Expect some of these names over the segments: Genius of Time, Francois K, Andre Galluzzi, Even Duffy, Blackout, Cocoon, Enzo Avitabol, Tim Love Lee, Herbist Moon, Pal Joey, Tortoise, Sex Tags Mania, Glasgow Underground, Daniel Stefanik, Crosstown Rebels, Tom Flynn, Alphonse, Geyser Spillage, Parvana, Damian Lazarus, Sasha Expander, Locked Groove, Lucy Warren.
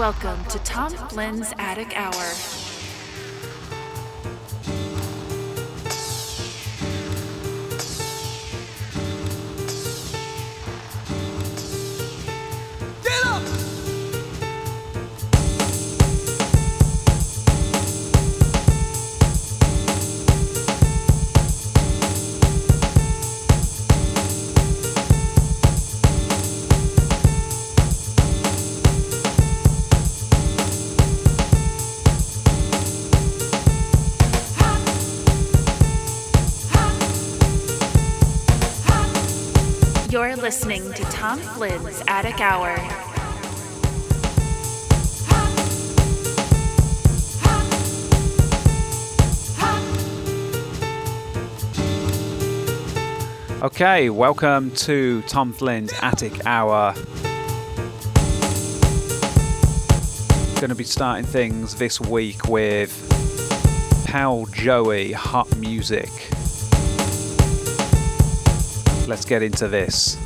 Welcome to Tom Flynn's Attic Hour. You're listening to Tom Flynn's Attic Hour. Okay, welcome to Tom Flynn's Attic Hour. Going to be starting things this week with Pal Joey, Hot Music. Let's get into this.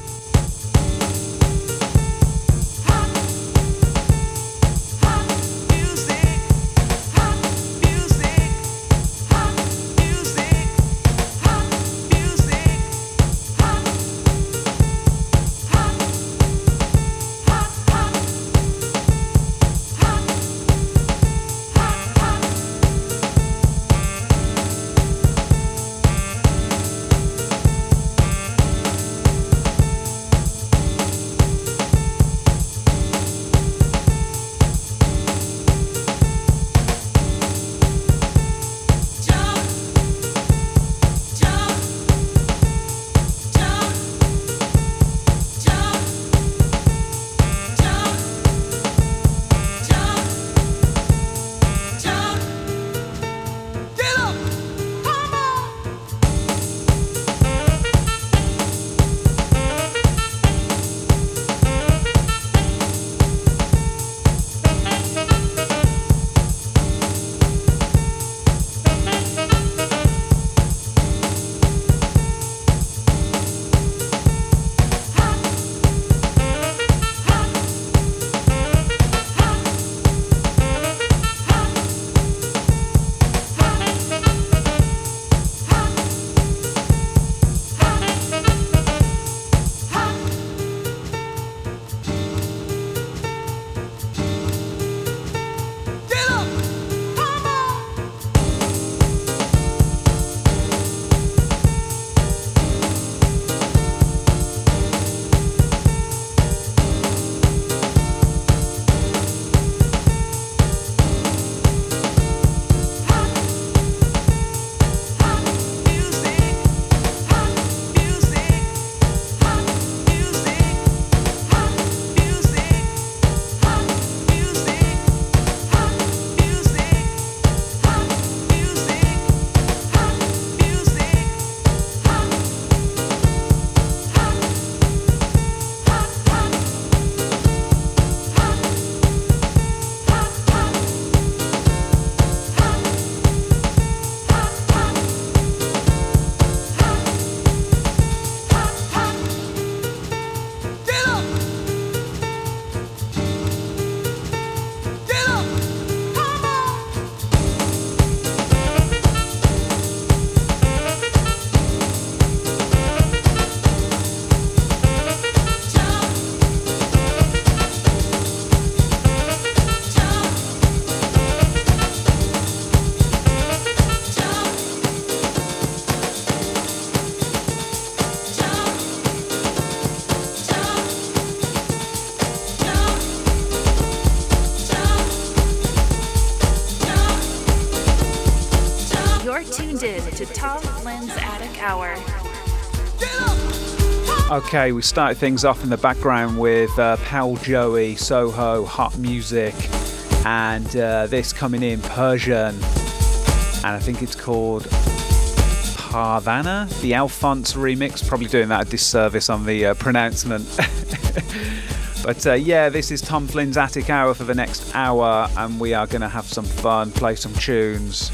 Okay, we started things off in the background with Pal Joey, Soho, Hot Music, and this coming in, Persian, and I think it's called Parvana, the Alphonse remix. Probably doing that a disservice on the pronouncement. But yeah, this is Tom Flynn's Attic Hour for the next hour, and we are going to have some fun, play some tunes.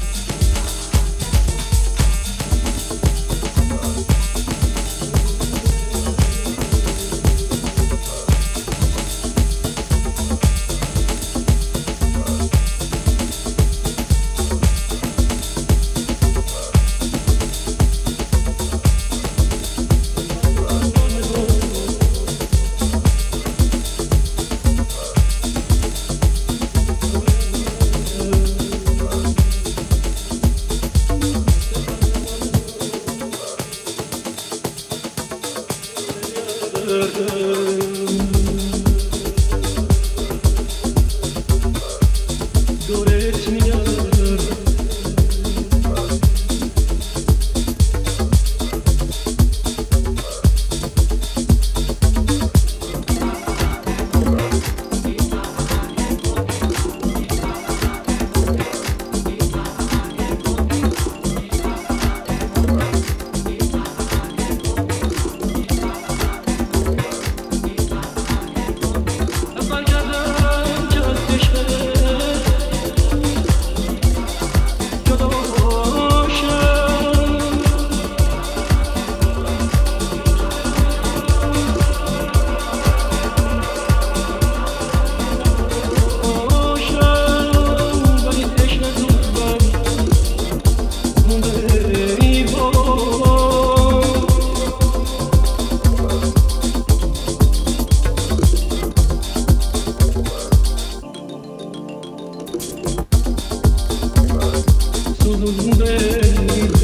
Woman, you live, he never.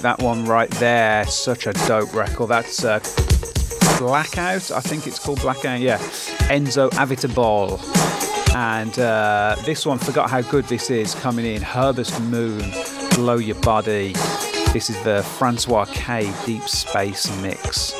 That one right there, such a dope record. That's Blackout, I think it's called Blackout, yeah. Enzo Avitabol. And this one, forgot how good this is, coming in. Herbist Moon, Blow Your Body. This is the Francois K Deep Space mix.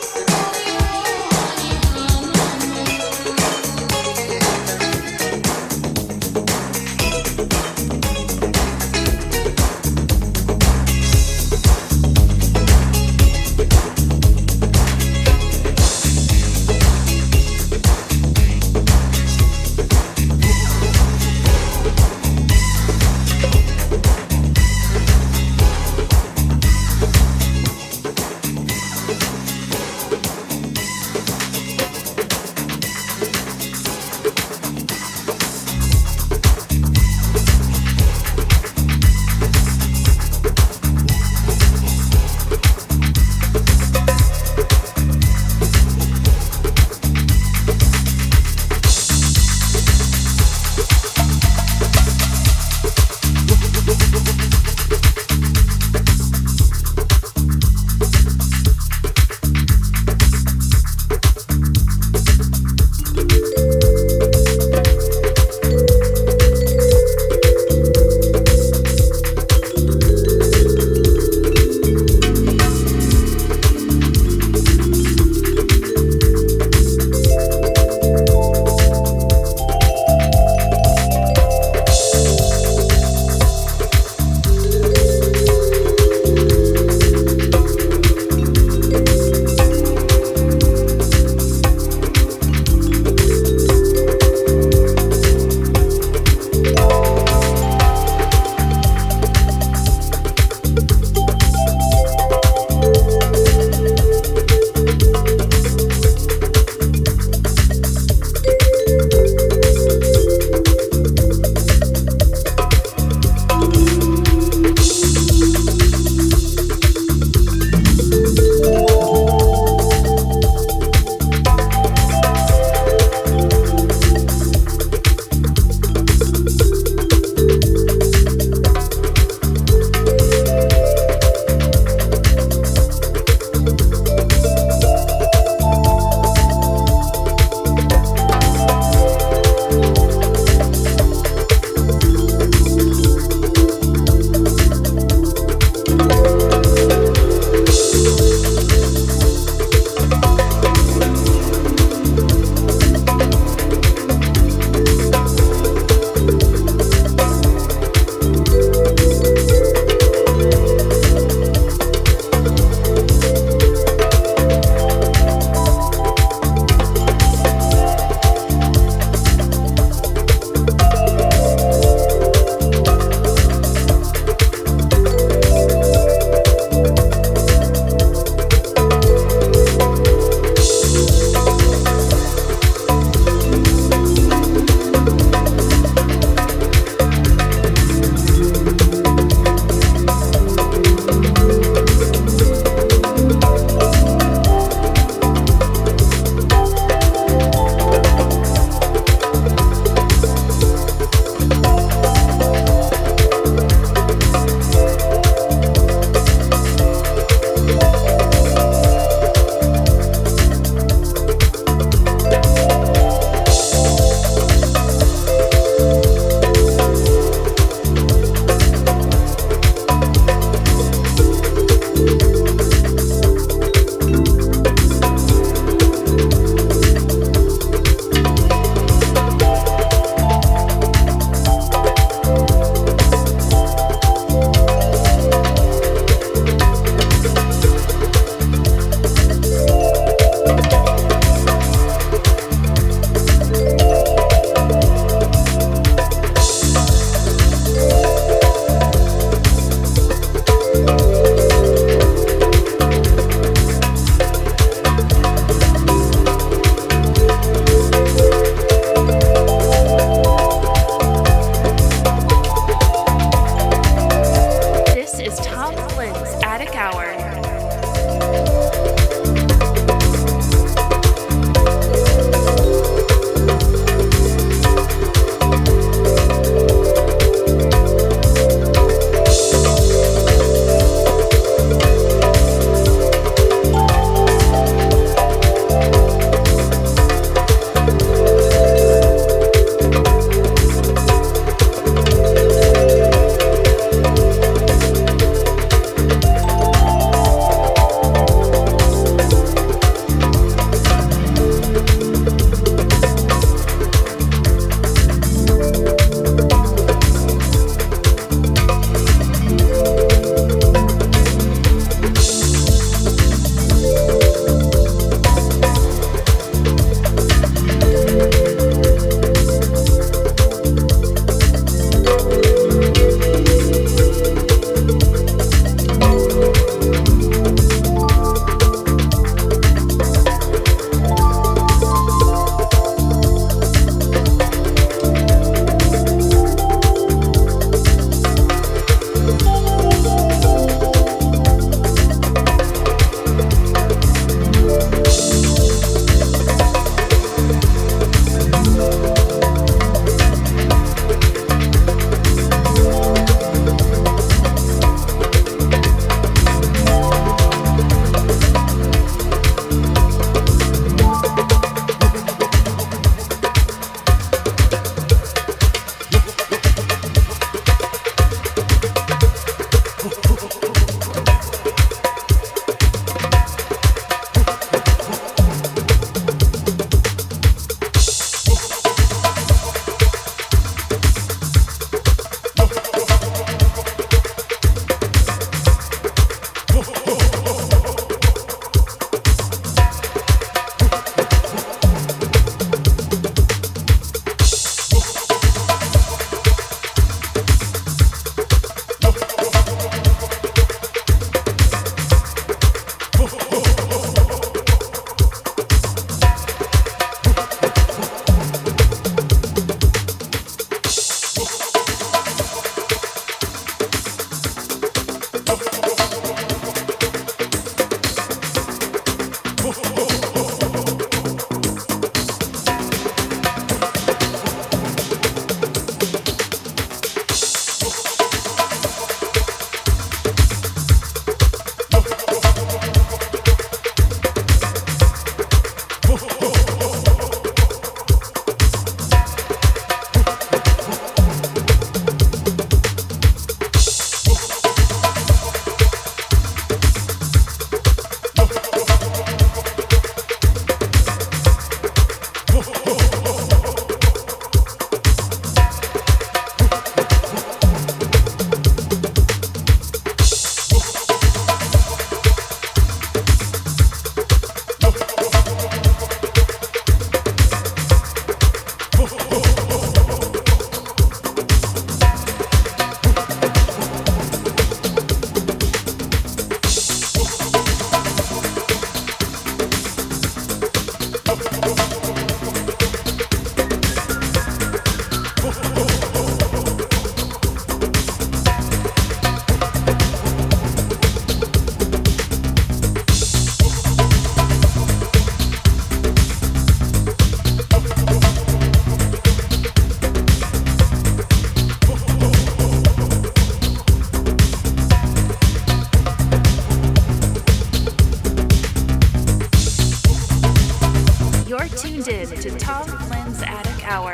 You're tuned in to Tom Flynn's Attic Hour.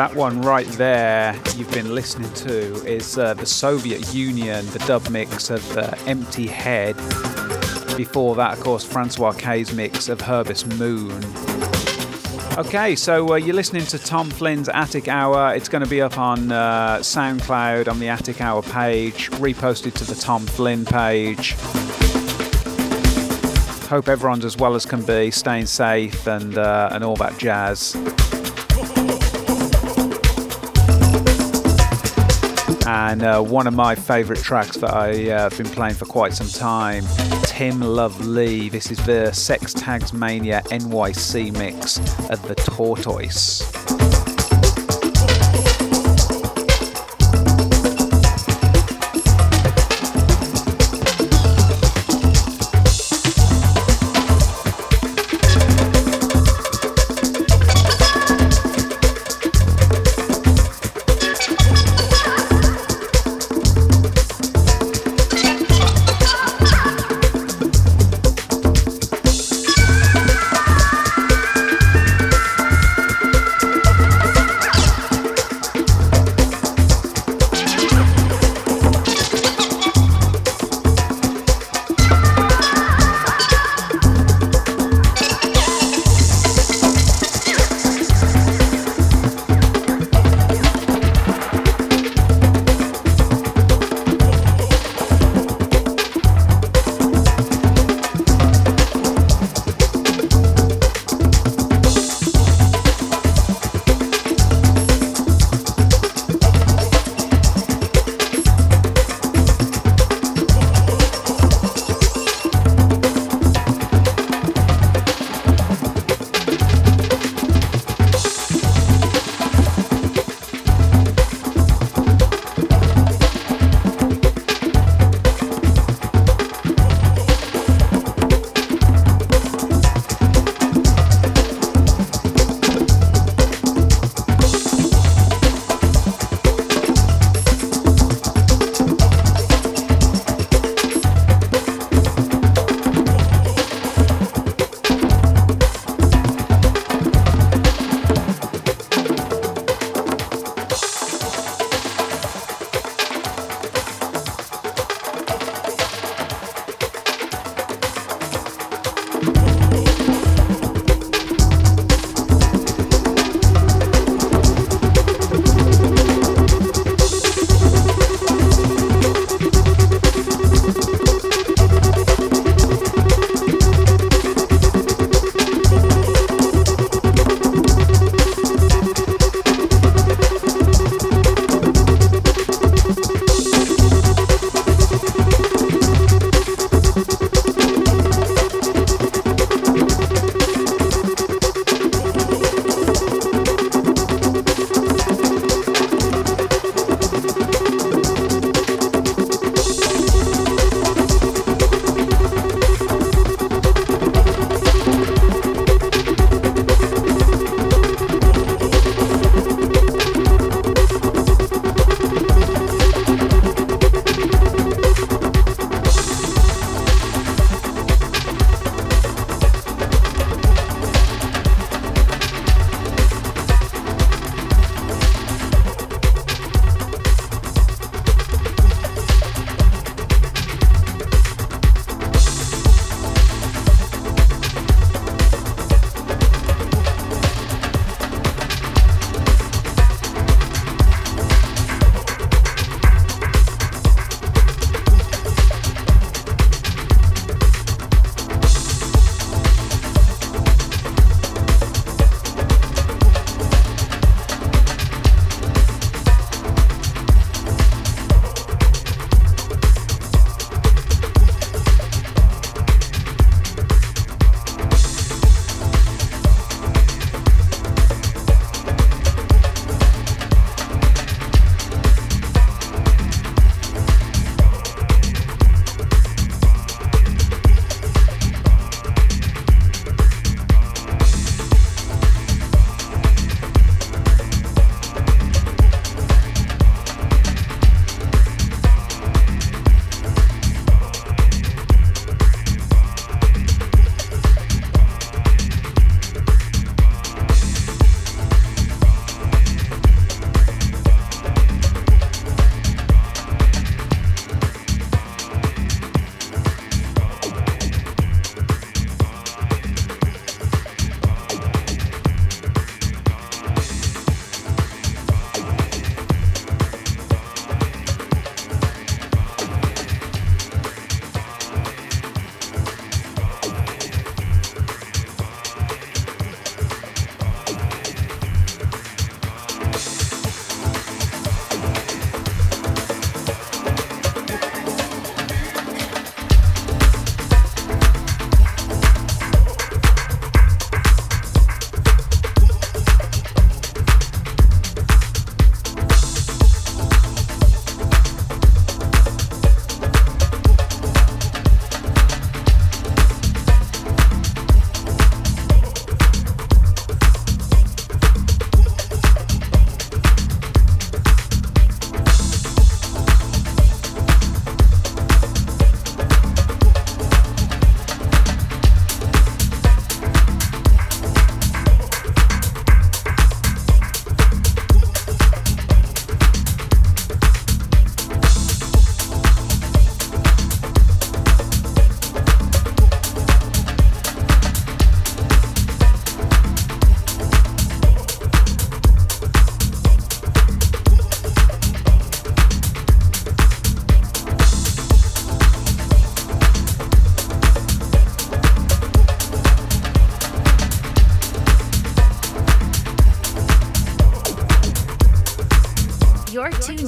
That one right there you've been listening to is the Soviet Union, the dub mix of Empty Head. Before that, of course, Francois K's mix of Herbist Moon. Okay, so you're listening to Tom Flynn's Attic Hour. It's going to be up on SoundCloud on the Attic Hour page, reposted to the Tom Flynn page. Hope everyone's as well as can be, staying safe and all that jazz. And one of my favourite tracks that I've been playing for quite some time, Tim Love Lee. This is the Sex Tags Mania NYC mix of the Tortoise.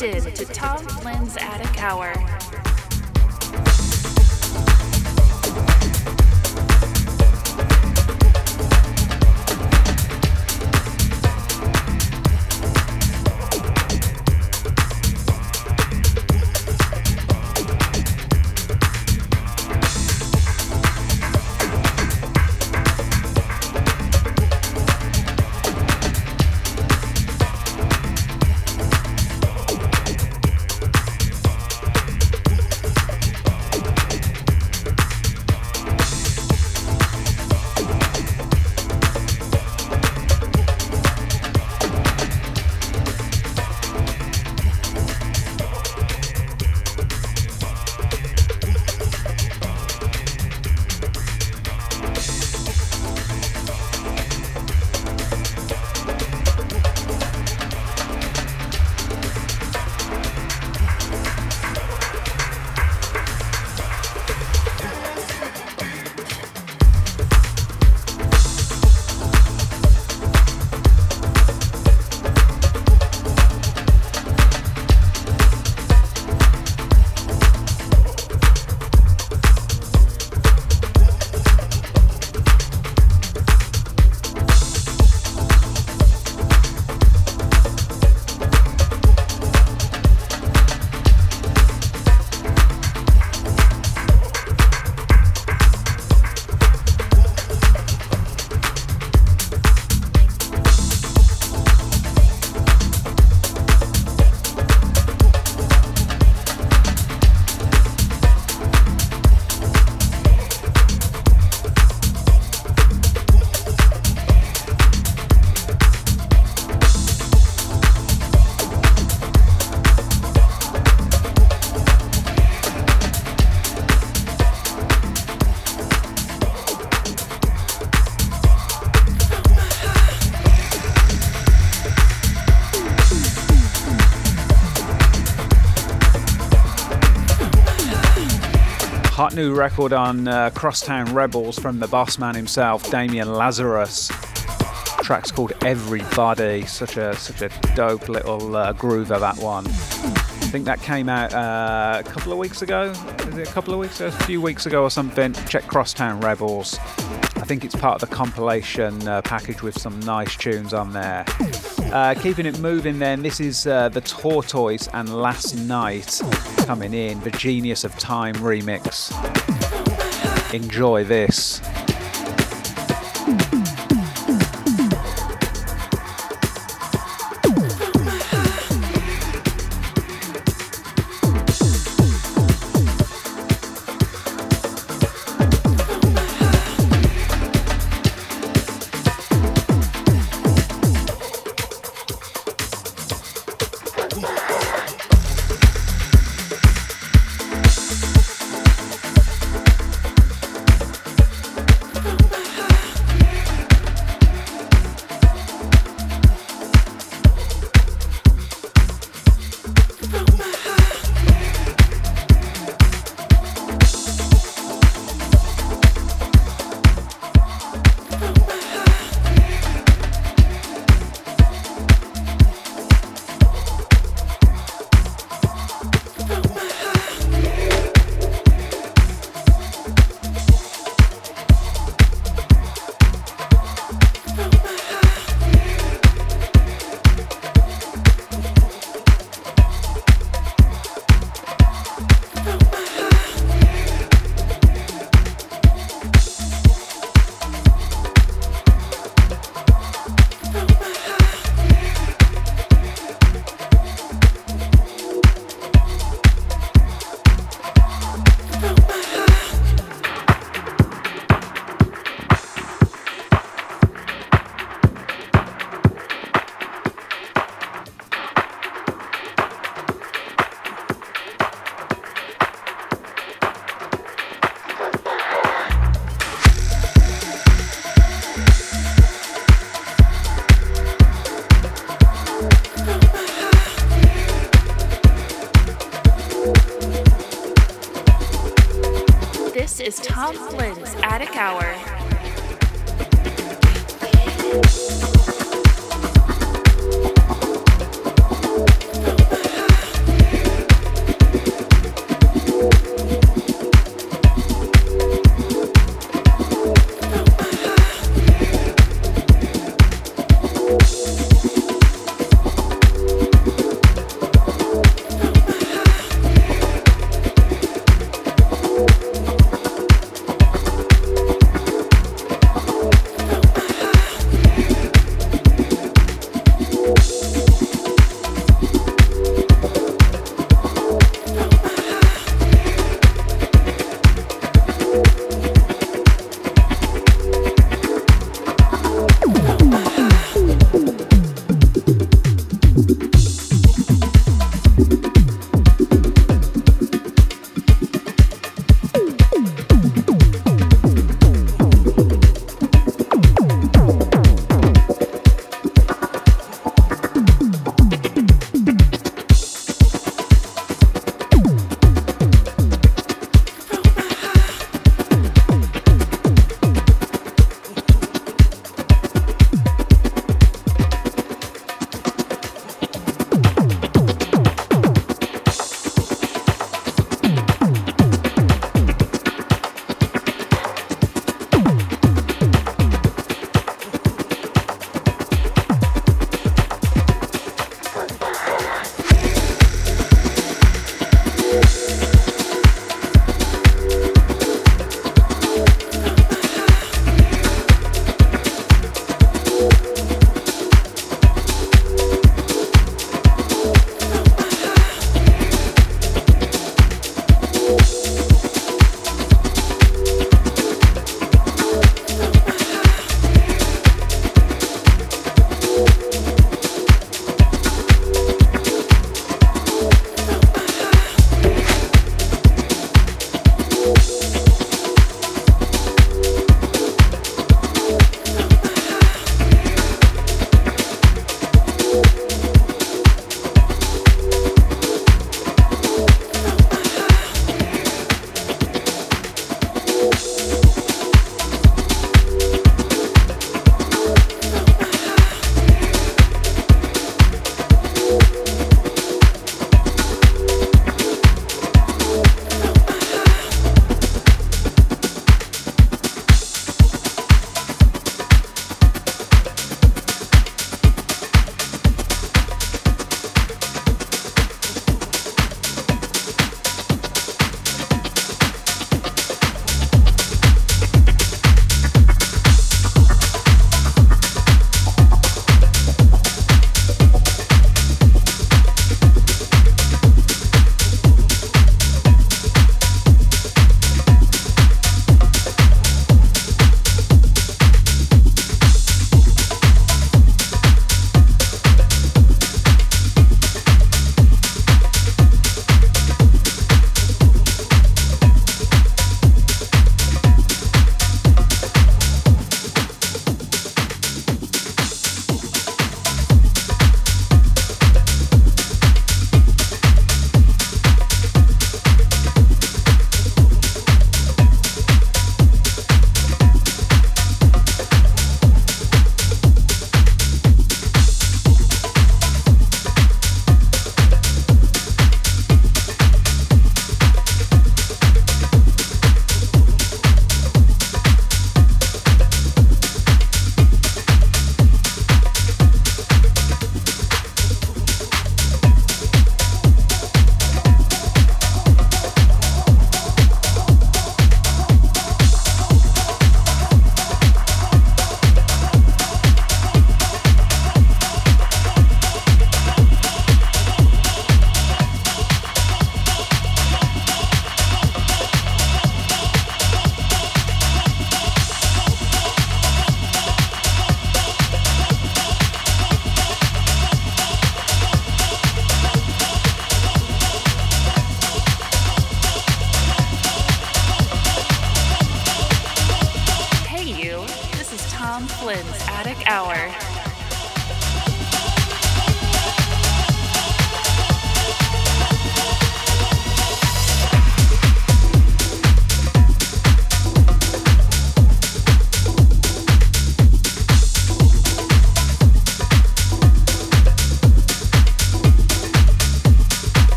tuned in to Tom Flynn's Attic Hour. New record on Crosstown Rebels from the boss man himself, Damian Lazarus. The track's called Everybody. Such a dope little groove of that one. I think that came out a couple of weeks ago. Is it a couple of weeks ago? A few weeks ago or something. Check Crosstown Rebels. I think it's part of the compilation package with some nice tunes on there. Keeping it moving then, this is the Tortoise and Last Night coming in, the Genius of Time remix. Enjoy this. Tom Flynn's Attic Hour. Tom Flynn's Attic Hour.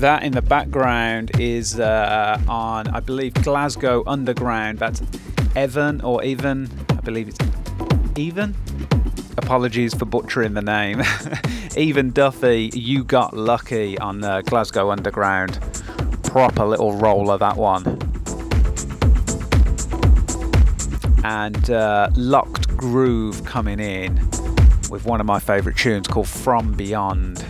That in the background is on, I believe, Glasgow Underground. That's Even, I believe it's Even? Apologies for butchering the name. Even Duffy, You Got Lucky on Glasgow Underground. Proper little roller, that one. And Locked Groove coming in with one of my favourite tunes called From Beyond.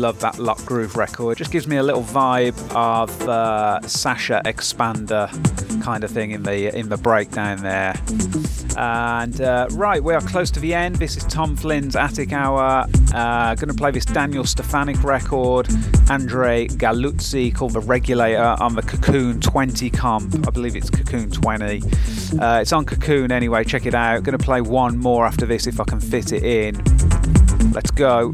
love that Locked Groove record. It just gives me a little vibe of Sasha Expander kind of thing in the breakdown there. And right, we are close to the end. This is Tom Flynn's Attic Hour. Gonna play this Daniel Stefanik record, Andre Galluzzi, called The Regulator, on the Cocoon 20 comp. I believe it's Cocoon 20. It's on Cocoon anyway, check it out. Gonna play one more after this if I can fit it in. Let's go.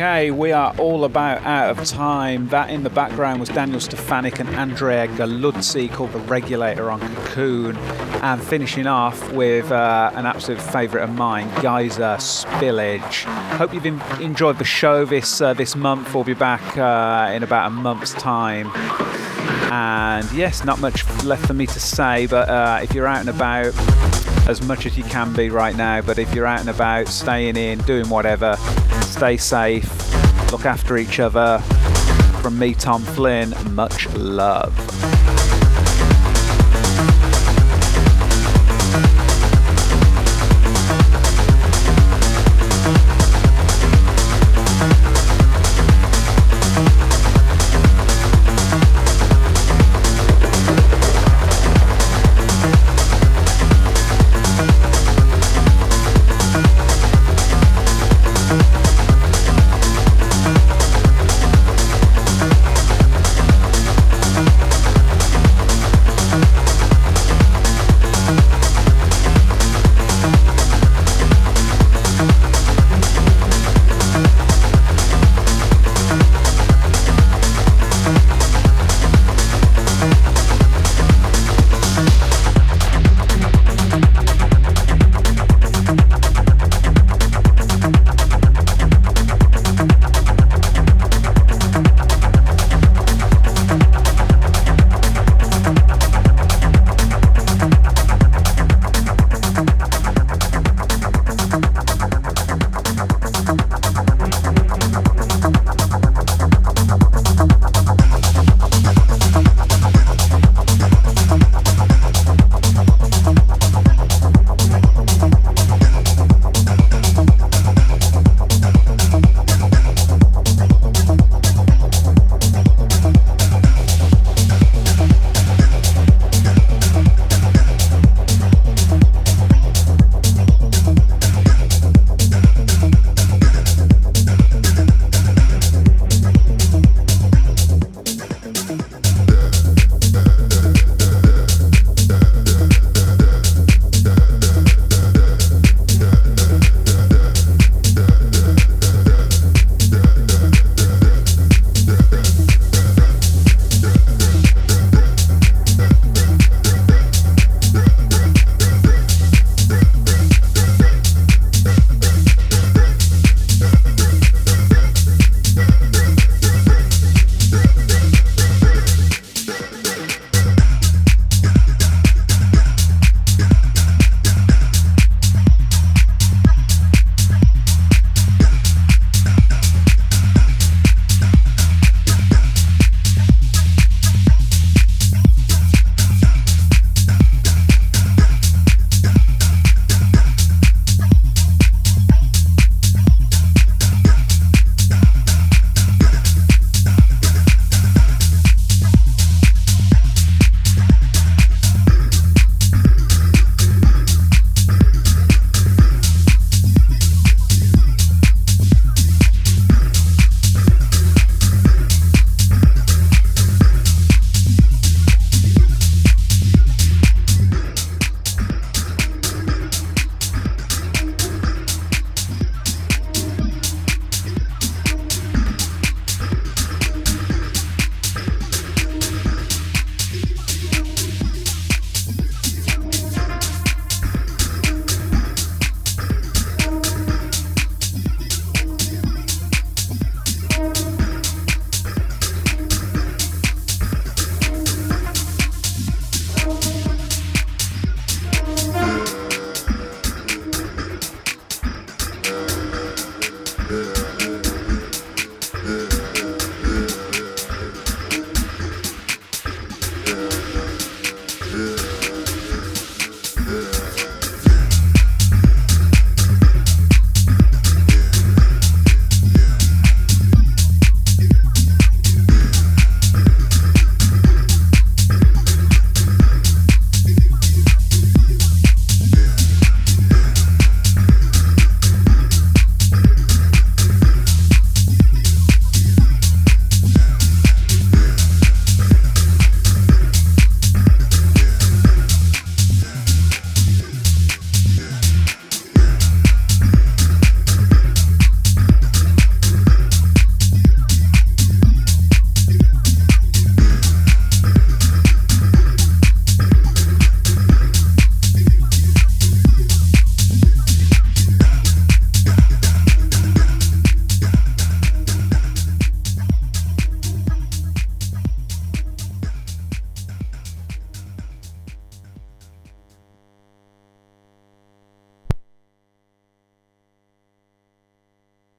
Okay, we are all about out of time. That in the background was Daniel Stefanik and Andrea Galluzzi, called The Regulator on Cocoon. And finishing off with an absolute favourite of mine, Geyser Spillage. Hope you've enjoyed the show this month. We'll be back in about a month's time. And yes, not much left for me to say, but if you're out and about, as much as you can be right now, but if you're out and about, staying in, doing whatever, stay safe, look after each other. From me, Tom Flynn, much love.